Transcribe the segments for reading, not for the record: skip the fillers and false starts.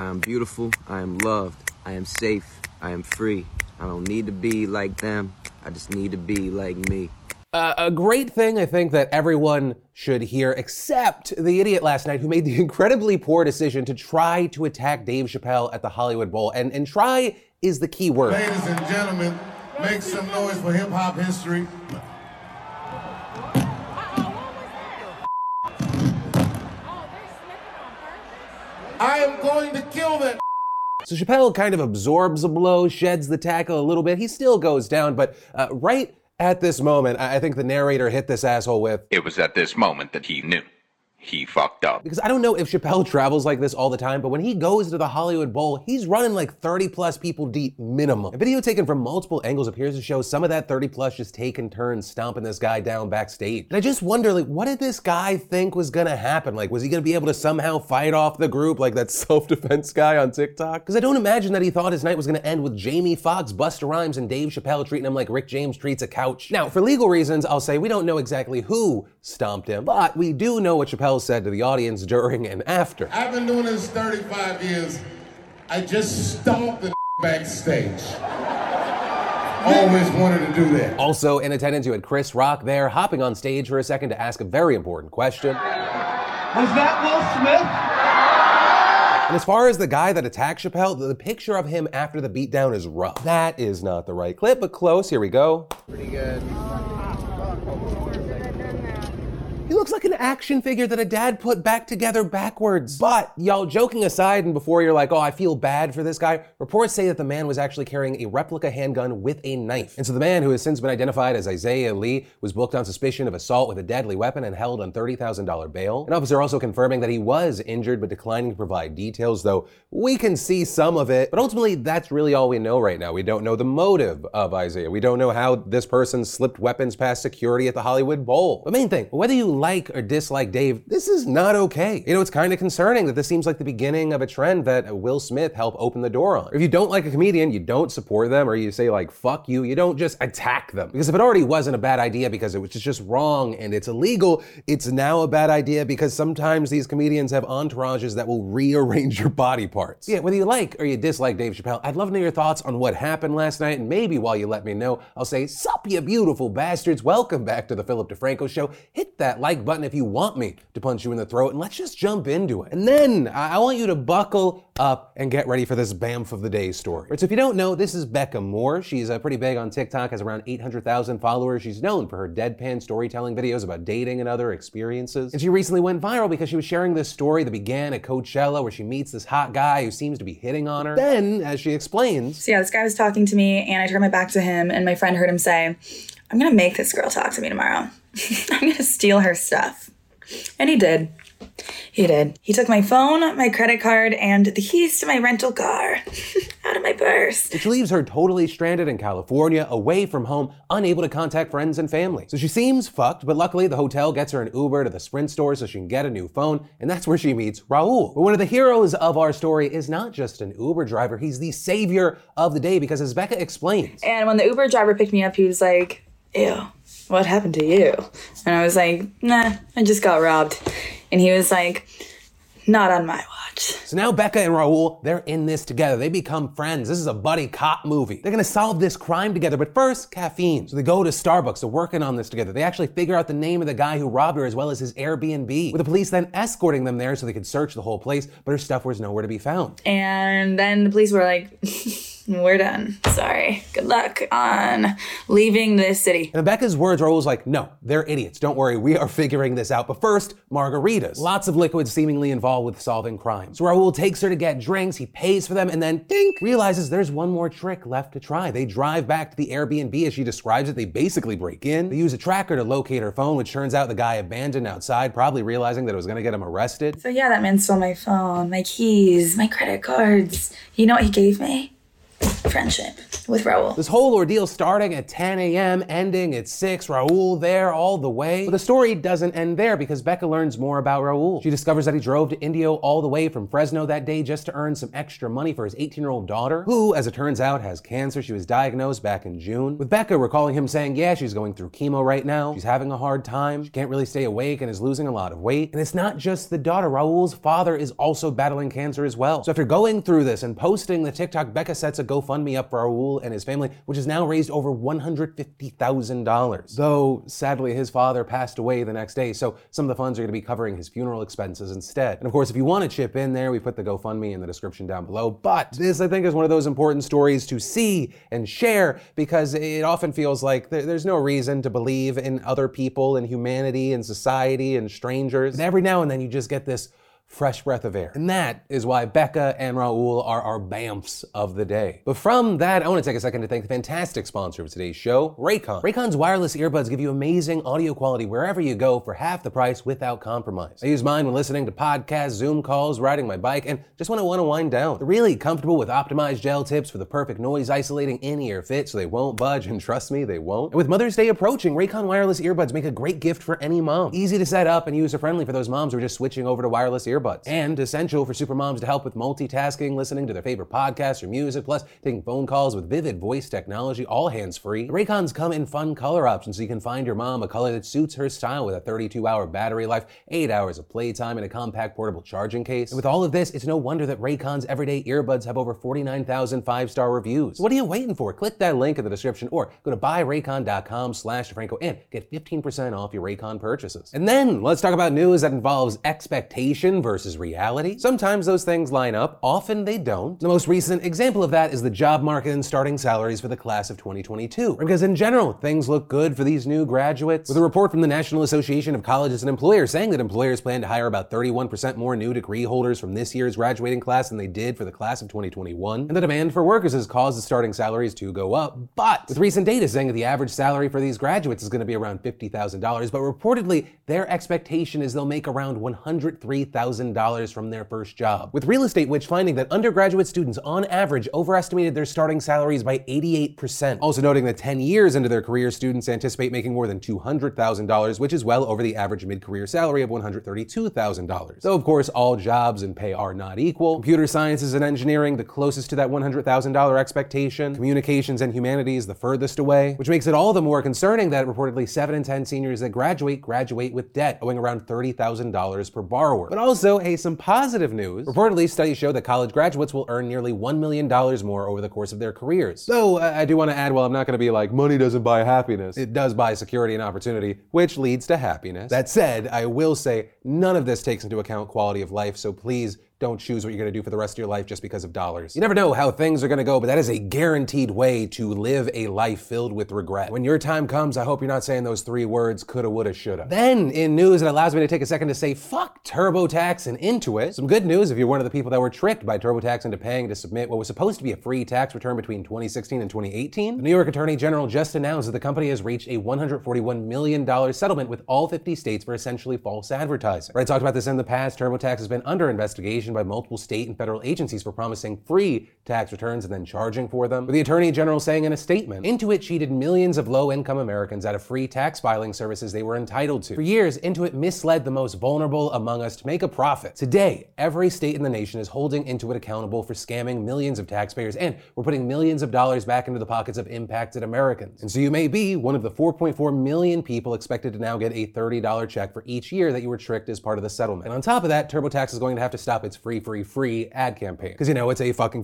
I am beautiful, I am loved, I am safe, I am free. I don't need to be like them, I just need to be like me. A great thing I think that everyone should hear, except the idiot last night who made the incredibly poor decision to try to attack Dave Chappelle at the Hollywood Bowl. And try is the key word. Ladies and gentlemen, make some noise for hip hop history. I am going to kill that. So Chappelle kind of absorbs a blow, sheds the tackle a little bit. He still goes down, but right at this moment, I think the narrator hit this asshole with, "It was at this moment that he knew he fucked up." Because I don't know if Chappelle travels like this all the time, but when he goes to the Hollywood Bowl, he's running like 30+ people deep minimum. A video taken from multiple angles appears to show some of that 30+ just taking turns stomping this guy down backstage. And I just wonder, like, what did this guy think was gonna happen? Like, was he gonna be able to somehow fight off the group like that self-defense guy on TikTok? Because I don't imagine that he thought his night was gonna end with Jamie Foxx, Buster Rhymes, and Dave Chappelle treating him like Rick James treats a couch. Now, for legal reasons, I'll say we don't know exactly who stomped him, but we do know what Chappelle said to the audience during and after. I've been doing this 35 years. I just stomped the backstage. Always wanted to do that. Also in attendance, you had Chris Rock there, hopping on stage for a second to ask a very important question. Was that Will Smith? And as far as the guy that attacked Chappelle, the picture of him after the beatdown is rough. That is not the right clip, but close. Here we go. Pretty good. He looks like an action figure that a dad put back together backwards. But y'all, joking aside, and before you're like, oh, I feel bad for this guy, reports say that the man was actually carrying a replica handgun with a knife. And so the man, who has since been identified as Isaiah Lee, was booked on suspicion of assault with a deadly weapon and held on $30,000 bail. An officer also confirming that he was injured but declining to provide details, though we can see some of it. But ultimately, that's really all we know right now. We don't know the motive of Isaiah. We don't know how this person slipped weapons past security at the Hollywood Bowl. The main thing, whether you like or dislike Dave, this is not okay. You know, it's kind of concerning that this seems like the beginning of a trend that Will Smith helped open the door on. If you don't like a comedian, you don't support them, or you say like, fuck you, you don't just attack them. Because if it already wasn't a bad idea because it was just wrong and it's illegal, it's now a bad idea because sometimes these comedians have entourages that will rearrange your body parts. Yeah, whether you like or you dislike Dave Chappelle, I'd love to know your thoughts on what happened last night, and maybe while you let me know, I'll say, sup you beautiful bastards, welcome back to the Philip DeFranco Show. Hit that like button if you want me to punch you in the throat, and let's just jump into it. And then I want you to buckle up and get ready for this BAMF of the day story. Right, so if you don't know, this is Becca Moore. She's pretty big on TikTok, has around 800,000 followers. She's known for her deadpan storytelling videos about dating and other experiences. And she recently went viral because she was sharing this story that began at Coachella where she meets this hot guy who seems to be hitting on her. Then, as she explains, so yeah, this guy was talking to me and I turned my back to him and my friend heard him say, I'm gonna make this girl talk to me tomorrow. I'm gonna steal her stuff. And he did. He did. He took my phone, my credit card, and the keys to my rental car out of my purse. Which leaves her totally stranded in California, away from home, unable to contact friends and family. So she seems fucked, but luckily the hotel gets her an Uber to the Sprint store so she can get a new phone, and that's where she meets Raul. But one of the heroes of our story is not just an Uber driver, he's the savior of the day, because as Becca explains. And when the Uber driver picked me up, he was like, ew, what happened to you? And I was like, nah, I just got robbed. And he was like, not on my watch. So now Becca and Raul, they're in this together. They become friends. This is a buddy cop movie. They're gonna solve this crime together, but first, caffeine. So they go to Starbucks, they're working on this together. They actually figure out the name of the guy who robbed her as well as his Airbnb, with the police then escorting them there so they could search the whole place, but her stuff was nowhere to be found. And then the police were like, we're done. Sorry. Good luck on leaving this city. And Becca's words are always like, no, they're idiots. Don't worry. We are figuring this out. But first, margaritas. Lots of liquids seemingly involved with solving crimes. So Raul takes her to get drinks. He pays for them and then, ding, realizes there's one more trick left to try. They drive back to the Airbnb as she describes it. They basically break in. They use a tracker to locate her phone, which turns out the guy abandoned outside, probably realizing that it was going to get him arrested. So yeah, that man stole my phone, my keys, my credit cards. You know what he gave me? Friendship. with Raul. This whole ordeal starting at 10 a.m., ending at 6, Raul there all the way. But the story doesn't end there because Becca learns more about Raul. She discovers that he drove to Indio all the way from Fresno that day just to earn some extra money for his 18-year-old daughter, who, as it turns out, has cancer. She was diagnosed back in June. With Becca recalling him saying, yeah, she's going through chemo right now. She's having a hard time. She can't really stay awake and is losing a lot of weight. And it's not just the daughter. Raul's father is also battling cancer as well. So after going through this and posting the TikTok, Becca sets a GoFundMe up for Raul and his family, which has now raised over $150,000. Though, sadly, his father passed away the next day, so some of the funds are gonna be covering his funeral expenses instead. And of course, if you wanna chip in there, we put the GoFundMe in the description down below. But this, I think, is one of those important stories to see and share because it often feels like there's no reason to believe in other people and humanity and society and strangers. And every now and then you just get this fresh breath of air. And that is why Becca and Raul are our BAMFs of the day. But from that, I want to take a second to thank the fantastic sponsor of today's show, Raycon. Raycon's wireless earbuds give you amazing audio quality wherever you go for half the price without compromise. I use mine when listening to podcasts, Zoom calls, riding my bike, and just when I want to wind down. They're really comfortable with optimized gel tips for the perfect noise isolating in-ear fit so they won't budge, and trust me, they won't. And with Mother's Day approaching, Raycon wireless earbuds make a great gift for any mom. Easy to set up and user-friendly for those moms who are just switching over to wireless earbuds. And essential for supermoms to help with multitasking, listening to their favorite podcasts or music, plus taking phone calls with vivid voice technology, all hands-free. The Raycons come in fun color options so you can find your mom a color that suits her style with a 32-hour battery life, 8 hours of playtime, and a compact portable charging case. And with all of this, it's no wonder that Raycon's everyday earbuds have over 49,000 5-star reviews. So what are you waiting for? Click that link in the description or go to buyraycon.com/DeFranco and get 15% off your Raycon purchases. And then let's talk about news that involves expectation versus reality. Sometimes those things line up, often they don't. The most recent example of that is the job market and starting salaries for the class of 2022. Because in general, things look good for these new graduates. With a report from the National Association of Colleges and Employers saying that employers plan to hire about 31% more new degree holders from this year's graduating class than they did for the class of 2021. And the demand for workers has caused the starting salaries to go up. But with recent data saying that the average salary for these graduates is going to be around $50,000, but reportedly, their expectation is they'll make around $103,000 from their first job. With Real Estate Witch finding that undergraduate students on average overestimated their starting salaries by 88%. Also noting that 10 years into their career, students anticipate making more than $200,000, which is well over the average mid-career salary of $132,000. Though of course, all jobs and pay are not equal. Computer sciences and engineering, the closest to that $100,000 expectation. Communications and humanities, the furthest away. Which makes it all the more concerning that reportedly 7 in 10 seniors that graduate with debt, owing around $30,000 per borrower. But also, hey, some positive news. Reportedly, studies show that college graduates will earn nearly $1 million more over the course of their careers. Though, I do want to add, while I'm not going to be like, money doesn't buy happiness, it does buy security and opportunity, which leads to happiness. That said, I will say, none of this takes into account quality of life, so please don't choose what you're gonna do for the rest of your life just because of dollars. You never know how things are gonna go, but that is a guaranteed way to live a life filled with regret. When your time comes, I hope you're not saying those 3 words, coulda, woulda, shoulda. Then, in news that allows me to take a second to say, fuck TurboTax and Intuit. Some good news if you're one of the people that were tricked by TurboTax into paying to submit what was supposed to be a free tax return between 2016 and 2018. The New York Attorney General just announced that the company has reached a $141 million settlement with all 50 states for essentially false advertising. I talked about this in the past. TurboTax has been under investigation by multiple state and federal agencies for promising free tax returns and then charging for them. With the Attorney General saying in a statement, Intuit cheated millions of low-income Americans out of free tax filing services they were entitled to. For years, Intuit misled the most vulnerable among us to make a profit. Today, every state in the nation is holding Intuit accountable for scamming millions of taxpayers, and we're putting millions of dollars back into the pockets of impacted Americans. And so you may be one of the 4.4 million people expected to now get a $30 check for each year that you were tricked as part of the settlement. And on top of that, TurboTax is going to have to stop its free ad campaign. Because, you know, it's a fucking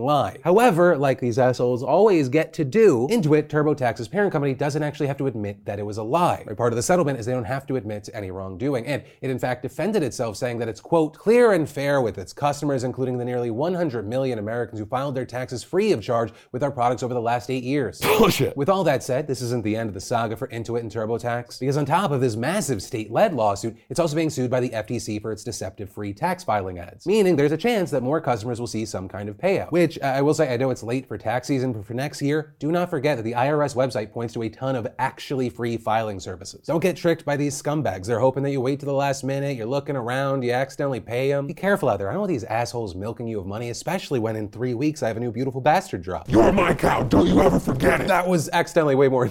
lie. However, like these assholes always get to do, Intuit, TurboTax's parent company, doesn't actually have to admit that it was a lie. Right? Part of the settlement is they don't have to admit to any wrongdoing. And it, in fact, defended itself saying that it's, quote, clear and fair with its customers, including the nearly 100 million Americans who filed their taxes free of charge with our products over the last 8 years. Bullshit! With all that said, this isn't the end of the saga for Intuit and TurboTax. Because on top of this massive state-led lawsuit, it's also being sued by the FTC for its deceptive free tax filing act. ads, meaning there's a chance that more customers will see some kind of payout. Which, I will say, I know it's late for tax season, but for next year, do not forget that the IRS website points to a ton of actually free filing services. Don't get tricked by these scumbags. They're hoping that you wait to the last minute, you're looking around, you accidentally pay them. Be careful out there. I don't want these assholes milking you of money, especially when in 3 weeks I have a new beautiful bastard drop. You're my cow, don't you ever forget it! That was accidentally way more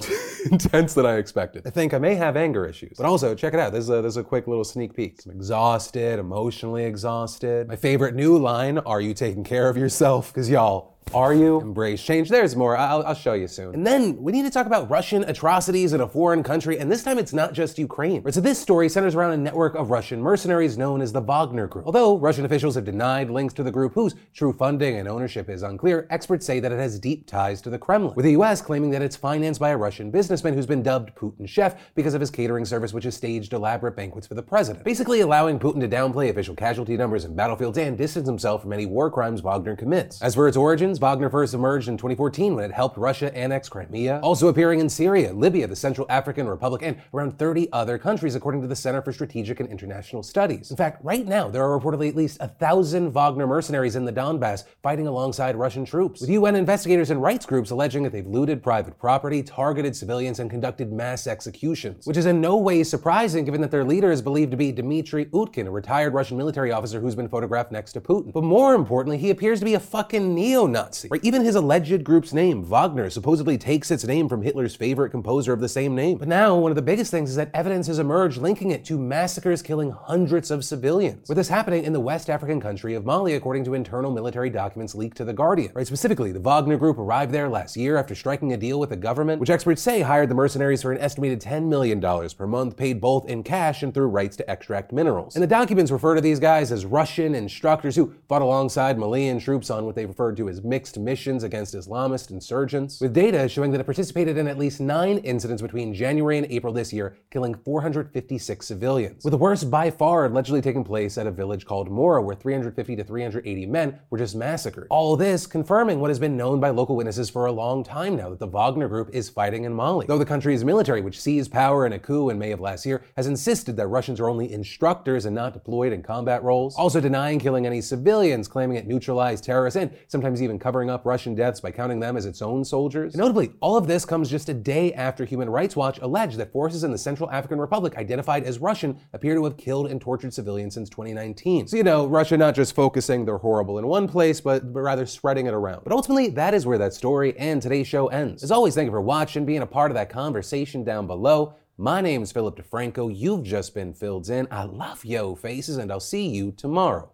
intense than I expected. I think I may have anger issues. But also, check it out. This is a quick little sneak peek. I'm exhausted, emotionally exhausted. My favorite new line, are you taking care of yourself? Because y'all, are you? Embrace change. There's more. I'll show you soon. And then we need to talk about Russian atrocities in a foreign country, and this time it's not just Ukraine. So this story centers around a network of Russian mercenaries known as the Wagner Group. Although Russian officials have denied links to the group, whose true funding and ownership is unclear, experts say that it has deep ties to the Kremlin, with the US claiming that it's financed by a Russian businessman who's been dubbed Putin's chef because of his catering service, which has staged elaborate banquets for the president, basically allowing Putin to downplay official casualty numbers in battlefields and distance himself from any war crimes Wagner commits. As for its origins, Wagner first emerged in 2014 when it helped Russia annex Crimea, also appearing in Syria, Libya, the Central African Republic, and around 30 other countries, according to the Center for Strategic and International Studies. In fact, right now, there are reportedly at least 1,000 Wagner mercenaries in the Donbass fighting alongside Russian troops, with UN investigators and rights groups alleging that they've looted private property, targeted civilians, and conducted mass executions, which is in no way surprising given that their leader is believed to be Dmitry Utkin, a retired Russian military officer who's been photographed next to Putin. But more importantly, he appears to be a fucking neo-Nazi. Right? Even his alleged group's name, Wagner, supposedly takes its name from Hitler's favorite composer of the same name. But now, one of the biggest things is that evidence has emerged linking it to massacres killing hundreds of civilians, with this happening in the West African country of Mali, according to internal military documents leaked to The Guardian. Right? Specifically, the Wagner Group arrived there last year after striking a deal with the government, which experts say hired the mercenaries for an estimated $10 million per month, paid both in cash and through rights to extract minerals. And the documents refer to these guys as Russian instructors who fought alongside Malian troops on what they referred to as mixed missions against Islamist insurgents, with data showing that it participated in at least 9 incidents between January and April this year, killing 456 civilians, with the worst by far allegedly taking place at a village called Mora, where 350 to 380 men were just massacred. All this confirming what has been known by local witnesses for a long time now, that the Wagner Group is fighting in Mali, though the country's military, which seized power in a coup in May of last year, has insisted that Russians are only instructors and not deployed in combat roles, also denying killing any civilians, claiming it neutralized terrorists, and sometimes even covering up Russian deaths by counting them as its own soldiers. And notably, all of this comes just a day after Human Rights Watch alleged that forces in the Central African Republic, identified as Russian, appear to have killed and tortured civilians since 2019. So, you know, Russia not just focusing their horrible in one place, but rather spreading it around. But ultimately, that is where that story and today's show ends. As always, thank you for watching, being a part of that conversation down below. My name is Philip DeFranco. You've just been filled in. I love yo faces, and I'll see you tomorrow.